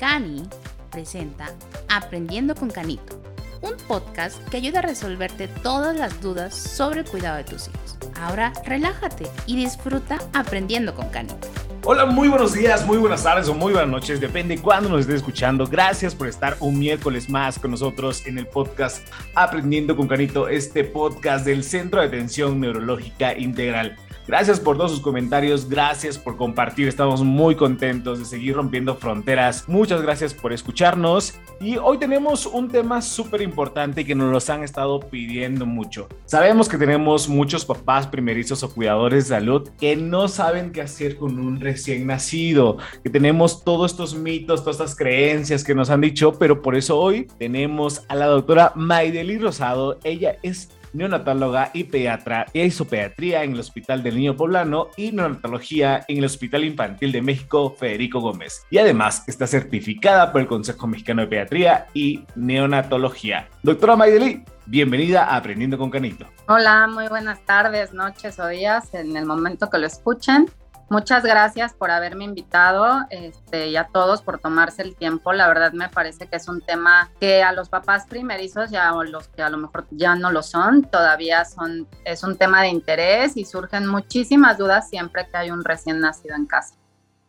Cani presenta Aprendiendo con Canito, un podcast que ayuda a resolverte todas las dudas sobre el cuidado de tus hijos. Ahora relájate y disfruta Aprendiendo con Canito. Hola, muy buenos días, muy buenas tardes o muy buenas noches, depende de cuándo nos estés escuchando. Gracias por estar un miércoles más con nosotros en el podcast Aprendiendo con Canito, este podcast del Centro de Atención Neurológica Integral. Gracias por todos sus comentarios, gracias por compartir, estamos muy contentos de seguir rompiendo fronteras. Muchas gracias por escucharnos y hoy tenemos un tema súper importante que nos los han estado pidiendo mucho. Sabemos que tenemos muchos papás primerizos o cuidadores de salud que no saben qué hacer con un recién nacido, que tenemos todos estos mitos, todas estas creencias que nos han dicho, pero por eso hoy tenemos a la doctora Maydelí Rosado. Ella es neonatóloga y pediatra. Ella hizo pediatría en el Hospital del Niño Poblano y neonatología en el Hospital Infantil de México Federico Gómez. Y además está certificada por el Consejo Mexicano de Pediatría y Neonatología. Doctora Maydelí, bienvenida a Aprendiendo con Canito. Hola, muy buenas tardes, noches o días en el momento que lo escuchen. Muchas gracias por haberme invitado y a todos por tomarse el tiempo. La verdad me parece que es un tema que a los papás primerizos ya, o los que a lo mejor ya no lo son, todavía son, es un tema de interés y surgen muchísimas dudas siempre que hay un recién nacido en casa.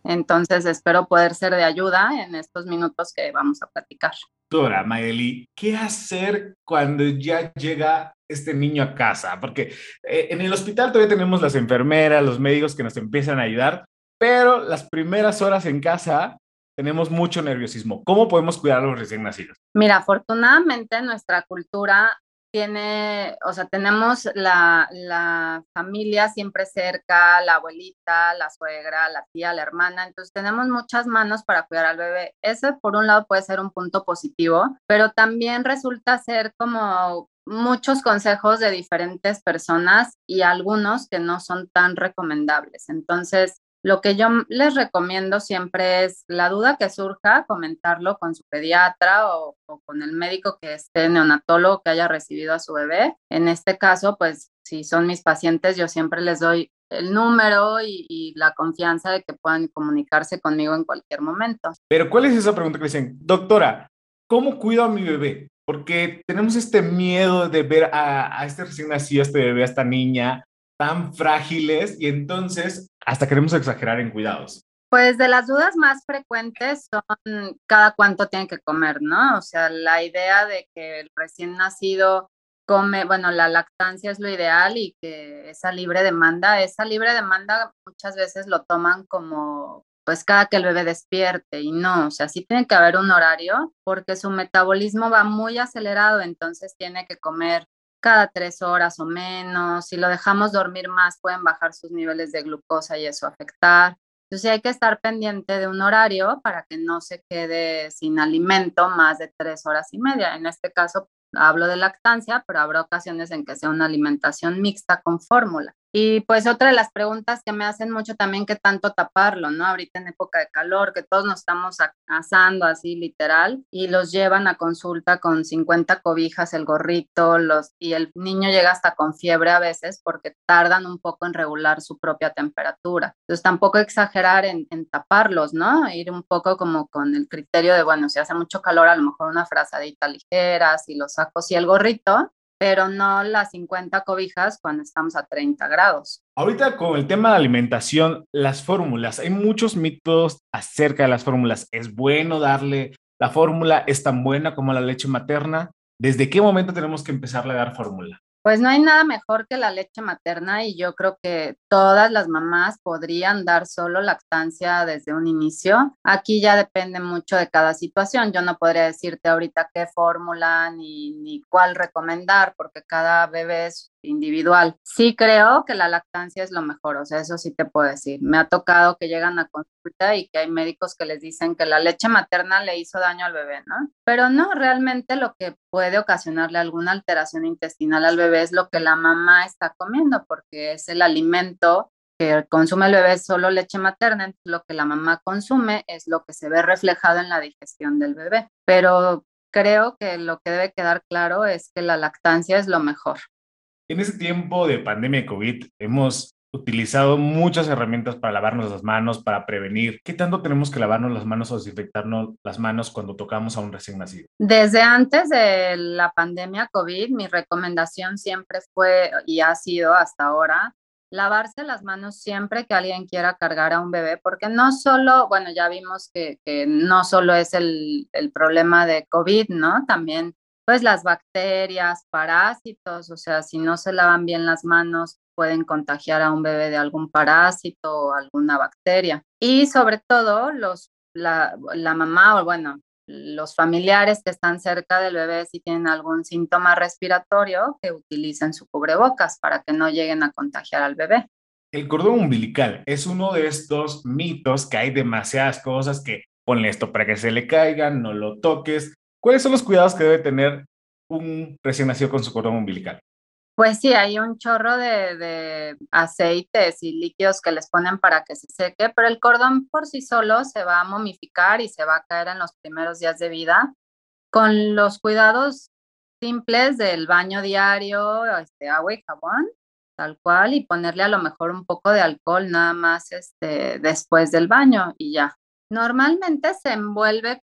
Entonces espero poder ser de ayuda en estos minutos que vamos a platicar. Doctora Maydelí, ¿qué hacer cuando ya llega este niño a casa? Porque en el hospital todavía tenemos las enfermeras, los médicos que nos empiezan a ayudar, pero las primeras horas en casa tenemos mucho nerviosismo. ¿Cómo podemos cuidar a los recién nacidos? Mira, afortunadamente nuestra cultura tiene, o sea, tenemos la familia siempre cerca, la abuelita, la suegra, la tía, la hermana, entonces tenemos muchas manos para cuidar al bebé. Ese por un lado puede ser un punto positivo, pero también resulta ser como muchos consejos de diferentes personas y algunos que no son tan recomendables. Entonces, lo que yo les recomiendo siempre es la duda que surja, comentarlo con su pediatra o con el médico que esté neonatólogo que haya recibido a su bebé. En este caso, pues si son mis pacientes, yo siempre les doy el número y la confianza de que puedan comunicarse conmigo en cualquier momento. Pero ¿cuál es esa pregunta que le dicen? Doctora, ¿cómo cuido a mi bebé? Porque tenemos este miedo de ver a este recién nacido, a este bebé, a esta niña tan frágiles y entonces hasta queremos exagerar en cuidados. Pues de las dudas más frecuentes son cada cuánto tienen que comer, ¿no? O sea, la idea de que el recién nacido come, bueno, la lactancia es lo ideal y que esa libre demanda muchas veces lo toman como pues cada que el bebé despierte y no, o sea, sí tiene que haber un horario porque su metabolismo va muy acelerado, entonces tiene que comer cada 3 horas o menos. Si lo dejamos dormir más, pueden bajar sus niveles de glucosa y eso afectar. Entonces hay que estar pendiente de un horario para que no se quede sin alimento más de 3 horas y media. En este caso hablo de lactancia, pero habrá ocasiones en que sea una alimentación mixta con fórmula. Y pues otra de las preguntas que me hacen mucho también, ¿qué tanto taparlo, no? Ahorita en época de calor, que todos nos estamos asando así literal, y los llevan a consulta con 50 cobijas, el gorrito, y el niño llega hasta con fiebre a veces porque tardan un poco en regular su propia temperatura. Entonces tampoco exagerar en taparlos, ¿no? Ir un poco como con el criterio de, bueno, si hace mucho calor, a lo mejor una frazadita ligera, si lo saco, si el gorrito, pero no las 50 cobijas cuando estamos a 30 grados. Ahorita con el tema de alimentación, las fórmulas, hay muchos mitos acerca de las fórmulas. ¿Es bueno darle la fórmula? ¿Es tan buena como la leche materna? ¿Desde qué momento tenemos que empezarle a dar fórmula? Pues no hay nada mejor que la leche materna y yo creo que todas las mamás podrían dar solo lactancia desde un inicio. Aquí ya depende mucho de cada situación. Yo no podría decirte ahorita qué fórmula ni cuál recomendar porque cada bebé es individual. Sí creo que la lactancia es lo mejor, o sea, eso sí te puedo decir. Me ha tocado que llegan a consulta y que hay médicos que les dicen que la leche materna le hizo daño al bebé, ¿no? Pero no, realmente lo que puede ocasionarle alguna alteración intestinal al bebé es lo que la mamá está comiendo, porque es el alimento que consume el bebé, solo leche materna, lo que la mamá consume es lo que se ve reflejado en la digestión del bebé. Pero creo que lo que debe quedar claro es que la lactancia es lo mejor. En ese tiempo de pandemia de COVID hemos utilizado muchas herramientas para lavarnos las manos, para prevenir. ¿Qué tanto tenemos que lavarnos las manos o desinfectarnos las manos cuando tocamos a un recién nacido? Desde antes de la pandemia COVID, mi recomendación siempre fue y ha sido hasta ahora lavarse las manos siempre que alguien quiera cargar a un bebé, porque no solo, bueno, ya vimos que no solo es el problema de COVID, ¿no? También pues las bacterias, parásitos, o sea, si no se lavan bien las manos, pueden contagiar a un bebé de algún parásito o alguna bacteria. Y sobre todo, la mamá o, bueno, los familiares que están cerca del bebé, si tienen algún síntoma respiratorio, que utilicen su cubrebocas para que no lleguen a contagiar al bebé. El cordón umbilical es uno de estos mitos que hay demasiadas cosas que ponle esto para que se le caiga, no lo toques. ¿Cuáles son los cuidados que debe tener un recién nacido con su cordón umbilical? Pues sí, hay un chorro de aceites y líquidos que les ponen para que se seque, pero el cordón por sí solo se va a momificar y se va a caer en los primeros días de vida. Con los cuidados simples del baño diario, agua y jabón, tal cual, y ponerle a lo mejor un poco de alcohol nada más después del baño y ya. Normalmente se envuelve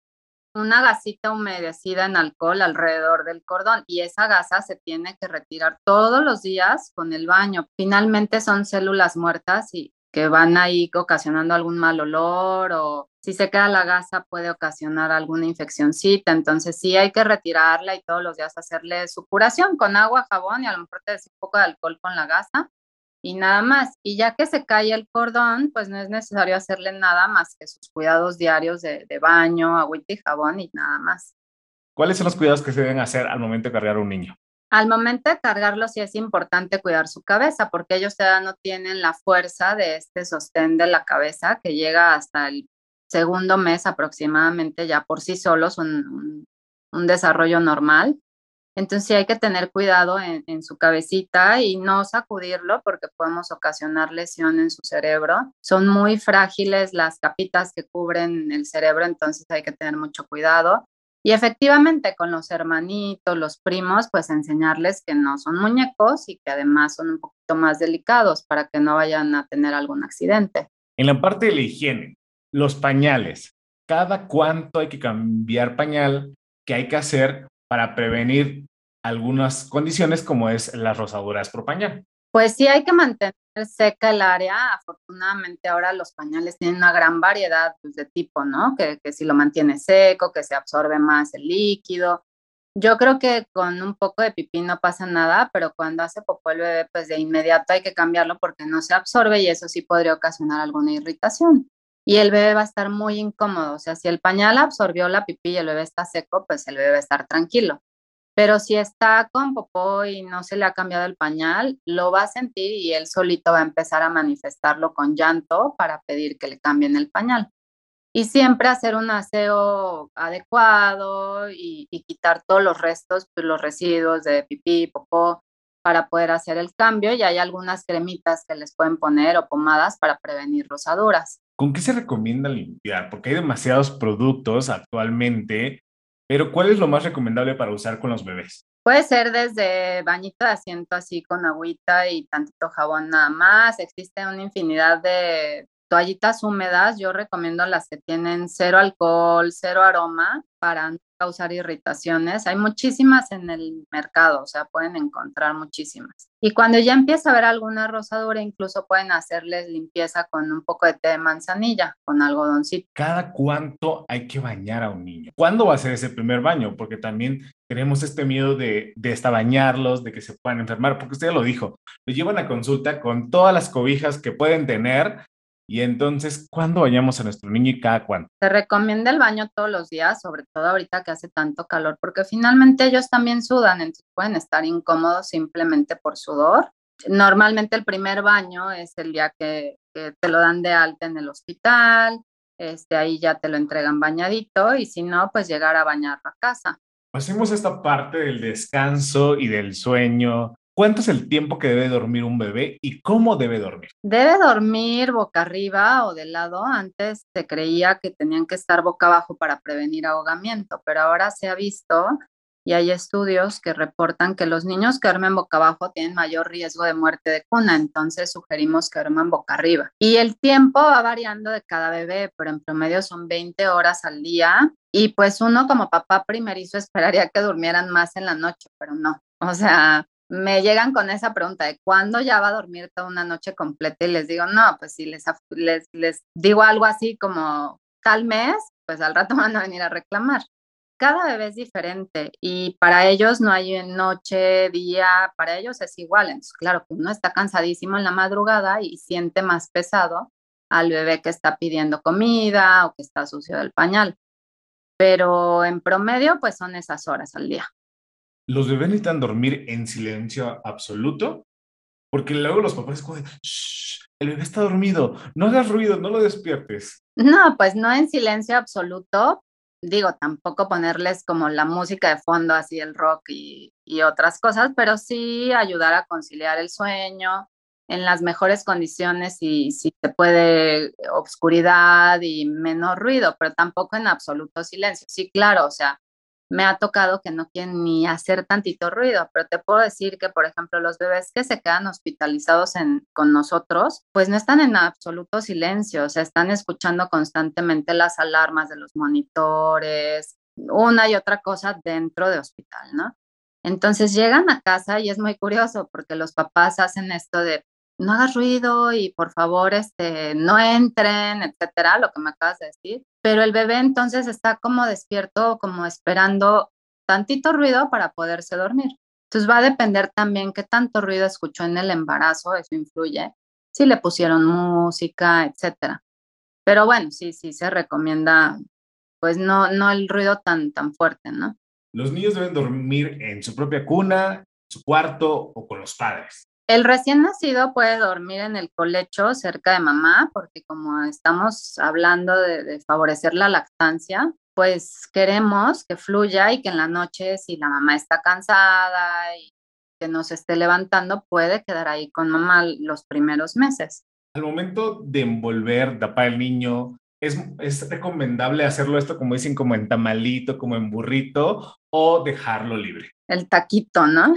una gasita humedecida en alcohol alrededor del cordón y esa gasa se tiene que retirar todos los días con el baño. Finalmente son células muertas y que van ahí ocasionando algún mal olor o si se queda la gasa puede ocasionar alguna infeccióncita. Entonces sí hay que retirarla y todos los días hacerle su curación con agua, jabón y a lo mejor te des un poco de alcohol con la gasa y nada más. Y ya que se cae el cordón, pues no es necesario hacerle nada más que sus cuidados diarios de baño, agüita y jabón y nada más. ¿Cuáles son los cuidados que se deben hacer al momento de cargar a un niño? Al momento de cargarlo sí es importante cuidar su cabeza, porque ellos ya no tienen la fuerza de este sostén de la cabeza que llega hasta el segundo mes aproximadamente, ya por sí solos un desarrollo normal. Entonces sí hay que tener cuidado en su cabecita y no sacudirlo porque podemos ocasionar lesión en su cerebro. Son muy frágiles las capitas que cubren el cerebro, entonces hay que tener mucho cuidado. Y efectivamente con los hermanitos, los primos, pues enseñarles que no son muñecos y que además son un poquito más delicados para que no vayan a tener algún accidente. En la parte de la higiene, los pañales, ¿cada cuánto hay que cambiar pañal? ¿Qué hay que hacer para prevenir algunas condiciones como es las rozaduras por pañal? Pues sí, hay que mantener seca el área. Afortunadamente ahora los pañales tienen una gran variedad pues, de tipo, ¿no? Que si lo mantiene seco, que se absorbe más el líquido. Yo creo que con un poco de pipí no pasa nada, pero cuando hace popó el bebé, pues de inmediato hay que cambiarlo porque no se absorbe y eso sí podría ocasionar alguna irritación. Y el bebé va a estar muy incómodo, o sea, si el pañal absorbió la pipí y el bebé está seco, pues el bebé va a estar tranquilo. Pero si está con popó y no se le ha cambiado el pañal, lo va a sentir y él solito va a empezar a manifestarlo con llanto para pedir que le cambien el pañal. Y siempre hacer un aseo adecuado y quitar todos los restos, pues los residuos de pipí, popó, para poder hacer el cambio y hay algunas cremitas que les pueden poner o pomadas para prevenir rozaduras. ¿Con qué se recomienda limpiar? Porque hay demasiados productos actualmente, pero ¿cuál es lo más recomendable para usar con los bebés? Puede ser desde bañito de asiento así con agüita y tantito jabón nada más. Existe una infinidad de toallitas húmedas. Yo recomiendo las que tienen 0 alcohol, 0 aroma para no causar irritaciones. Hay muchísimas en el mercado, o sea, pueden encontrar muchísimas. Y cuando ya empieza a haber alguna rozadura, incluso pueden hacerles limpieza con un poco de té de manzanilla, con algodoncito. ¿Cada cuánto hay que bañar a un niño? ¿Cuándo va a ser ese primer baño? Porque también tenemos este miedo de bañarlos, de que se puedan enfermar, porque usted ya lo dijo, lo llevan a consulta con todas las cobijas que pueden tener. Y entonces, ¿cuándo bañamos a nuestro niño y cada cuándo? Se recomienda el baño todos los días, sobre todo ahorita que hace tanto calor, porque finalmente ellos también sudan, entonces pueden estar incómodos simplemente por sudor. Normalmente el primer baño es el día que te lo dan de alta en el hospital, ahí ya te lo entregan bañadito y si no, pues llegar a bañar a casa. Hacemos esta parte del descanso y del sueño. ¿Cuánto es el tiempo que debe dormir un bebé y cómo debe dormir? Debe dormir boca arriba o de lado. Antes se creía que tenían que estar boca abajo para prevenir ahogamiento, pero ahora se ha visto y hay estudios que reportan que los niños que duermen boca abajo tienen mayor riesgo de muerte de cuna, entonces sugerimos que duerman boca arriba. Y el tiempo va variando de cada bebé, pero en promedio son 20 horas al día, y pues uno como papá primerizo esperaría que durmieran más en la noche, pero no, o sea... Me llegan con esa pregunta de ¿cuándo ya va a dormir toda una noche completa? Y les digo, no, pues si les digo algo así como tal mes, pues al rato van a venir a reclamar. Cada bebé es diferente y para ellos no hay noche, día, para ellos es igual. Entonces, claro que uno está cansadísimo en la madrugada y siente más pesado al bebé que está pidiendo comida o que está sucio del pañal. Pero en promedio, pues son esas horas al día. Los bebés necesitan dormir en silencio absoluto, porque luego los papás dicen, shh, el bebé está dormido, no hagas ruido, no lo despiertes. No, pues no en silencio absoluto, digo, tampoco ponerles como la música de fondo, así el rock y otras cosas, pero sí ayudar a conciliar el sueño en las mejores condiciones y si se puede, obscuridad y menos ruido, pero tampoco en absoluto silencio. Sí, claro, o sea, me ha tocado que no quieren ni hacer tantito ruido, pero te puedo decir que, por ejemplo, los bebés que se quedan hospitalizados con nosotros, pues no están en absoluto silencio, o sea, están escuchando constantemente las alarmas de los monitores, una y otra cosa dentro de hospital, ¿no? Entonces llegan a casa y es muy curioso porque los papás hacen esto de no hagas ruido y por favor no entren, etcétera, lo que me acabas de decir. Pero el bebé entonces está como despierto, como esperando tantito ruido para poderse dormir. Entonces va a depender también qué tanto ruido escuchó en el embarazo, eso influye, si le pusieron música, etcétera. Pero bueno, sí se recomienda, pues no el ruido tan fuerte, ¿no? Los niños deben dormir en su propia cuna, en su cuarto o con los padres. El recién nacido puede dormir en el colecho cerca de mamá, porque como estamos hablando de favorecer la lactancia, pues queremos que fluya y que en la noche, si la mamá está cansada y que no se esté levantando, puede quedar ahí con mamá los primeros meses. Al momento de envolver, tapar al niño, ¿es recomendable hacerlo esto, como dicen, como en tamalito, como en burrito, o dejarlo libre? El taquito, ¿no?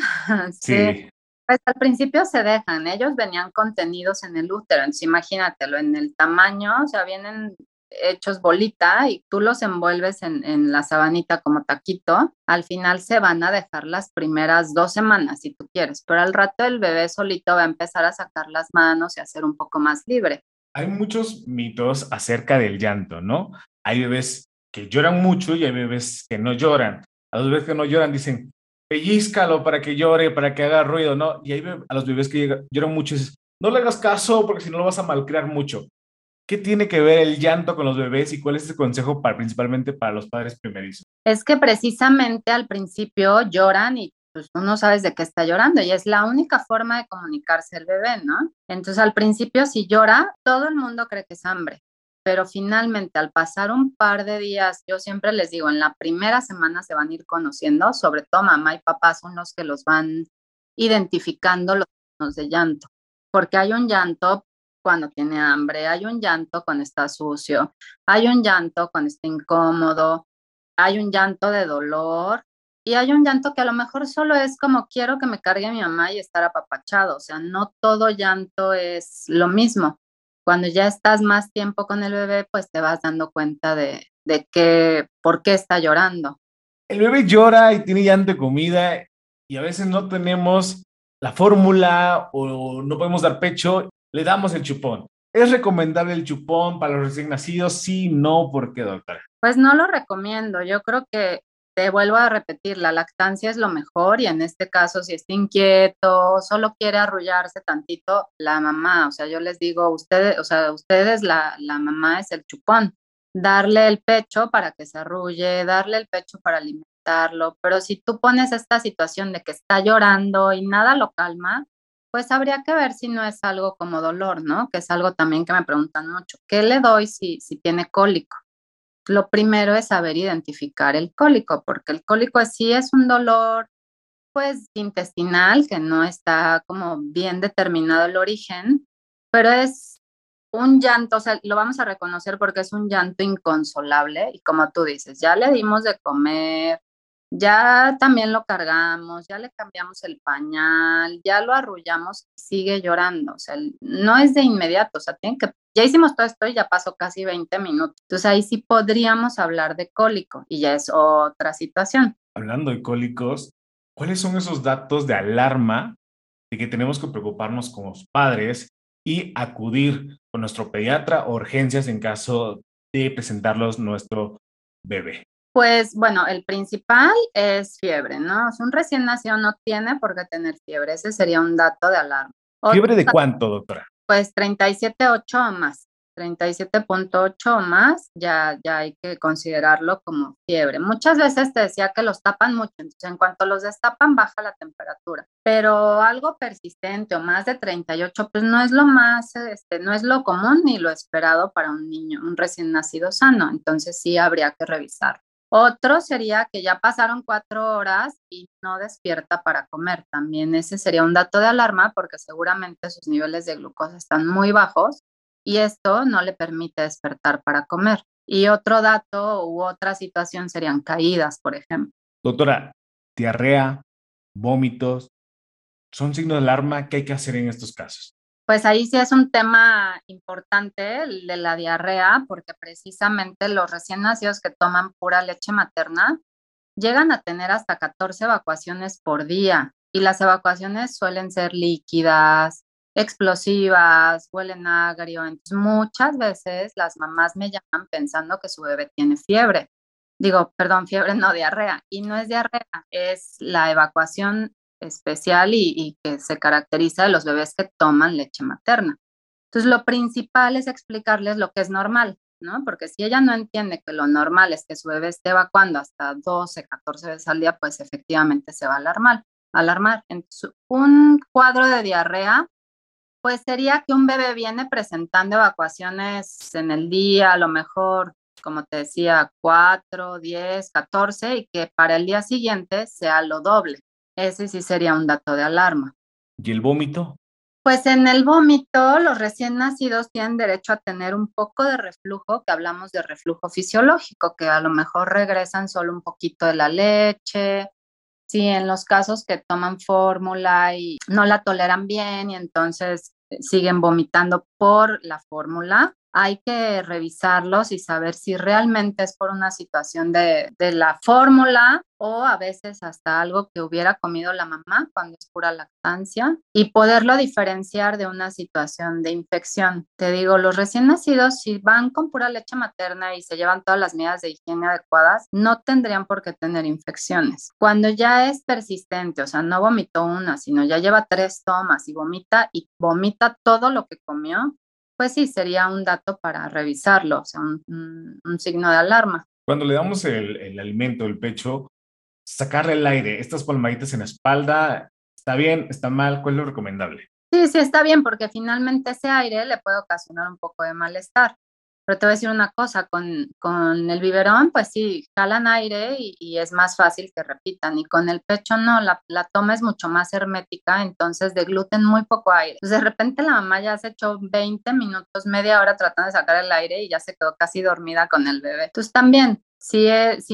Sí. Pues al principio se dejan, ellos venían contenidos en el útero, entonces imagínatelo, en el tamaño, o sea, vienen hechos bolita y tú los envuelves en la sabanita como taquito, al final se van a dejar las primeras 2 semanas si tú quieres, pero al rato el bebé solito va a empezar a sacar las manos y a ser un poco más libre. Hay muchos mitos acerca del llanto, ¿no? Hay bebés que lloran mucho y hay bebés que no lloran. A los bebés que no lloran dicen... pellízcalo para que llore, para que haga ruido, ¿no? Y ahí a los bebés que lloran mucho dices, no le hagas caso porque si no lo vas a malcriar mucho. ¿Qué tiene que ver el llanto con los bebés y cuál es el consejo principalmente para los padres primerizos? Es que precisamente al principio lloran y pues tú no sabes de qué está llorando y es la única forma de comunicarse el bebé, ¿no? Entonces al principio si llora, todo el mundo cree que es hambre. Pero finalmente al pasar un par de días, yo siempre les digo, en la primera semana se van a ir conociendo, sobre todo mamá y papá son los que los van identificando los signos de llanto, porque hay un llanto cuando tiene hambre, hay un llanto cuando está sucio, hay un llanto cuando está incómodo, hay un llanto de dolor y hay un llanto que a lo mejor solo es como quiero que me cargue mi mamá y estar apapachado, o sea, no todo llanto es lo mismo. Cuando ya estás más tiempo con el bebé, pues te vas dando cuenta de por qué está llorando. El bebé llora y tiene llanto de comida y a veces no tenemos la fórmula o no podemos dar pecho, le damos el chupón. ¿Es recomendable el chupón para los recién nacidos? Sí, no, ¿por qué, doctora? Pues no lo recomiendo. Yo creo que, te vuelvo a repetir, la lactancia es lo mejor y en este caso si está inquieto, solo quiere arrullarse tantito, la mamá, o sea, yo les digo, ustedes la mamá es el chupón, darle el pecho para que se arrulle, darle el pecho para alimentarlo, pero si tú pones esta situación de que está llorando y nada lo calma, pues habría que ver si no es algo como dolor, ¿no? Que es algo también que me preguntan mucho, ¿qué le doy si tiene cólico? Lo primero es saber identificar el cólico, porque el cólico sí es un dolor pues intestinal, que no está como bien determinado el origen, pero es un llanto, o sea, lo vamos a reconocer porque es un llanto inconsolable y como tú dices, ya le dimos de comer, Ya también lo cargamos, ya le cambiamos el pañal, ya lo arrullamos, sigue llorando, o sea, no es de inmediato, o sea, tienen que, ya hicimos todo esto y ya pasó casi 20 minutos, entonces ahí sí podríamos hablar de cólico y ya es otra situación. Hablando de cólicos, ¿cuáles son esos datos de alarma de que tenemos que preocuparnos como padres y acudir con nuestro pediatra o urgencias en caso de presentarlos nuestro bebé? Pues, bueno, el principal es fiebre, ¿no? O sea, un recién nacido no tiene por qué tener fiebre. Ese sería un dato de alarma. ¿Fiebre de cuánto, doctora? Pues 37.8 o más. 37.8 o más, ya hay que considerarlo como fiebre. Muchas veces te decía que los tapan mucho, entonces en cuanto los destapan baja la temperatura, pero algo persistente o más de 38, pues no es lo más, no es lo común ni lo esperado para un niño, un recién nacido sano, entonces sí habría que revisarlo. Otro sería que ya pasaron 4 horas y no despierta para comer. También ese sería un dato de alarma porque seguramente sus niveles de glucosa están muy bajos y esto no le permite despertar para comer. Y otro dato u otra situación serían caídas, por ejemplo. Doctora, diarrea, vómitos, ¿son signos de alarma? ¿Qué hay que hacer en estos casos? Pues ahí sí es un tema importante, el de la diarrea, porque precisamente los recién nacidos que toman pura leche materna llegan a tener hasta 14 evacuaciones por día y las evacuaciones suelen ser líquidas, explosivas, huelen agrio. Entonces, muchas veces las mamás me llaman pensando que su bebé tiene fiebre. Digo, perdón, fiebre no, diarrea. Y no es diarrea, es la evacuación especial y que se caracteriza de los bebés que toman leche materna. Entonces, lo principal es explicarles lo que es normal, ¿no? Porque si ella no entiende que lo normal es que su bebé esté evacuando hasta 12, 14 veces al día, pues efectivamente se va a alarmar. Entonces, un cuadro de diarrea, pues sería que un bebé viene presentando evacuaciones en el día, a lo mejor, como te decía, 4, 10, 14, y que para el día siguiente sea lo doble. Ese sí sería un dato de alarma. ¿Y el vómito? Pues en el vómito, los recién nacidos tienen derecho a tener un poco de reflujo, que hablamos de reflujo fisiológico, que a lo mejor regresan solo un poquito de la leche. Sí, en los casos que toman fórmula y no la toleran bien y entonces siguen vomitando por la fórmula, hay que revisarlos y saber si realmente es por una situación de la fórmula o a veces hasta algo que hubiera comido la mamá cuando es pura lactancia y poderlo diferenciar de una situación de infección. Te digo, los recién nacidos, si van con pura leche materna y se llevan todas las medidas de higiene adecuadas, no tendrían por qué tener infecciones. Cuando ya es persistente, o sea, no vomitó una, sino ya lleva 3 tomas y vomita todo lo que comió, pues sí, sería un dato para revisarlo, o sea, un signo de alarma. Cuando le damos el alimento, el pecho, sacarle el aire, estas palmaditas en la espalda, ¿está bien? ¿Está mal? ¿Cuál es lo recomendable? Sí, sí, está bien, porque finalmente ese aire le puede ocasionar un poco de malestar. Pero te voy a decir una cosa, con el biberón, pues sí, jalan aire y es más fácil que repitan. Y con el pecho no, la toma es mucho más hermética, entonces degluten muy poco aire. Entonces de repente la mamá ya se echó 20 minutos, media hora tratando de sacar el aire y ya se quedó casi dormida con el bebé. Entonces también, si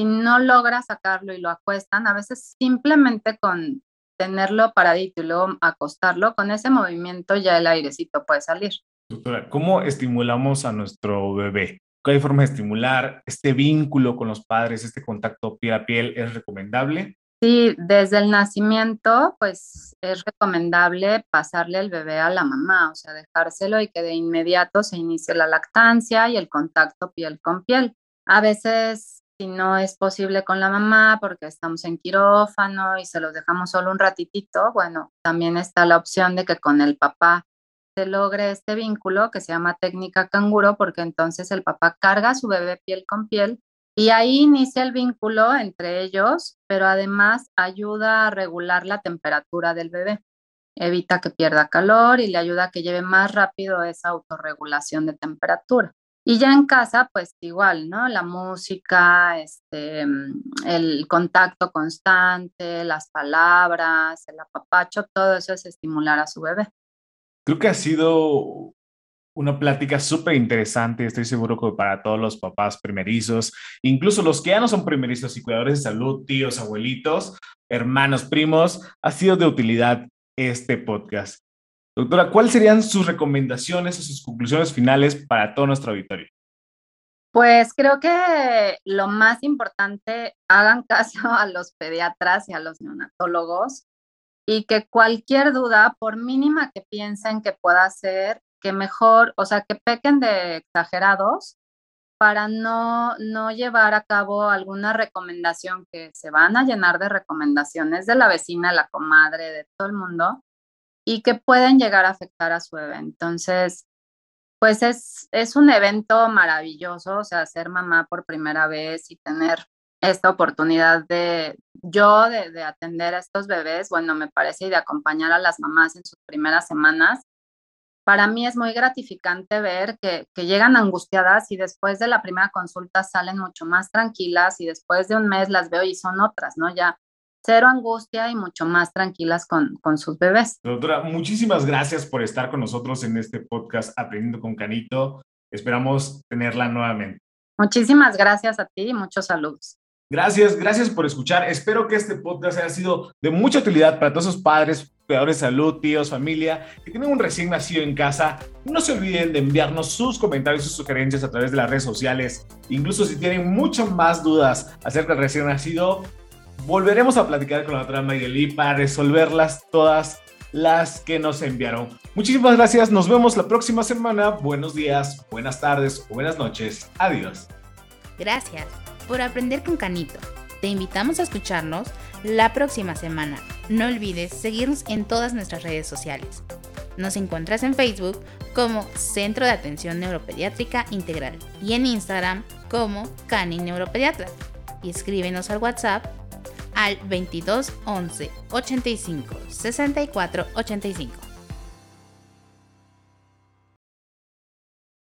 no logra sacarlo y lo acuestan, a veces simplemente con tenerlo paradito y luego acostarlo, con ese movimiento ya el airecito puede salir. Doctora, ¿cómo estimulamos a nuestro bebé? ¿Hay forma de estimular este vínculo con los padres, este contacto piel a piel? ¿Es recomendable? Sí, desde el nacimiento, pues es recomendable pasarle el bebé a la mamá, o sea, dejárselo y que de inmediato se inicie la lactancia y el contacto piel con piel. A veces, si no es posible con la mamá porque estamos en quirófano y se los dejamos solo un ratitito, bueno, también está la opción de que con el papá se logre este vínculo que se llama técnica canguro, porque entonces el papá carga a su bebé piel con piel y ahí inicia el vínculo entre ellos, pero además ayuda a regular la temperatura del bebé. Evita que pierda calor y le ayuda a que lleve más rápido esa autorregulación de temperatura. Y ya en casa, pues igual, ¿no? La música, el contacto constante, las palabras, el apapacho, todo eso es estimular a su bebé. Creo que ha sido Una plática súper interesante, estoy seguro que para todos los papás primerizos, incluso los que ya no son primerizos y cuidadores de salud, tíos, abuelitos, hermanos, primos, ha sido de utilidad este podcast. Doctora, ¿cuáles serían sus recomendaciones o sus conclusiones finales para todo nuestro auditorio? Pues creo que lo más importante, hagan caso a los pediatras y a los neonatólogos y que cualquier duda, por mínima que piensen que pueda ser, que mejor, o sea, que pequen de exagerados para no llevar a cabo alguna recomendación, que se van a llenar de recomendaciones de la vecina, la comadre, de todo el mundo, y que pueden llegar a afectar a su bebé. Entonces, pues es un evento maravilloso, o sea, ser mamá por primera vez y tener esta oportunidad de atender a estos bebés, bueno, me parece, y de acompañar a las mamás en sus primeras semanas. Para mí es muy gratificante ver que llegan angustiadas y después de la primera consulta salen mucho más tranquilas y después de un mes las veo y son otras, ¿no? Ya cero angustia y mucho más tranquilas con sus bebés. Doctora, muchísimas gracias por estar con nosotros en este podcast Aprendiendo con Canito. Esperamos tenerla nuevamente. Muchísimas gracias a ti y muchos saludos. Gracias por escuchar. Espero que este podcast haya sido de mucha utilidad para todos esos padres, cuidadores de salud, tíos, familia, que tienen un recién nacido en casa. No se olviden de enviarnos sus comentarios, sus sugerencias a través de las redes sociales. Incluso si tienen muchas más dudas acerca del recién nacido, volveremos a platicar con la doctora Maydelí para resolverlas todas las que nos enviaron. Muchísimas gracias. Nos vemos la próxima semana. Buenos días, buenas tardes o buenas noches. Adiós. Gracias por aprender con Canito. Te invitamos a escucharnos la próxima semana. No olvides seguirnos en todas nuestras redes sociales. Nos encuentras en Facebook como Centro de Atención Neuropediátrica Integral y en Instagram como Cani Neuropediatra. Y escríbenos al WhatsApp al 22 11 85 64 85.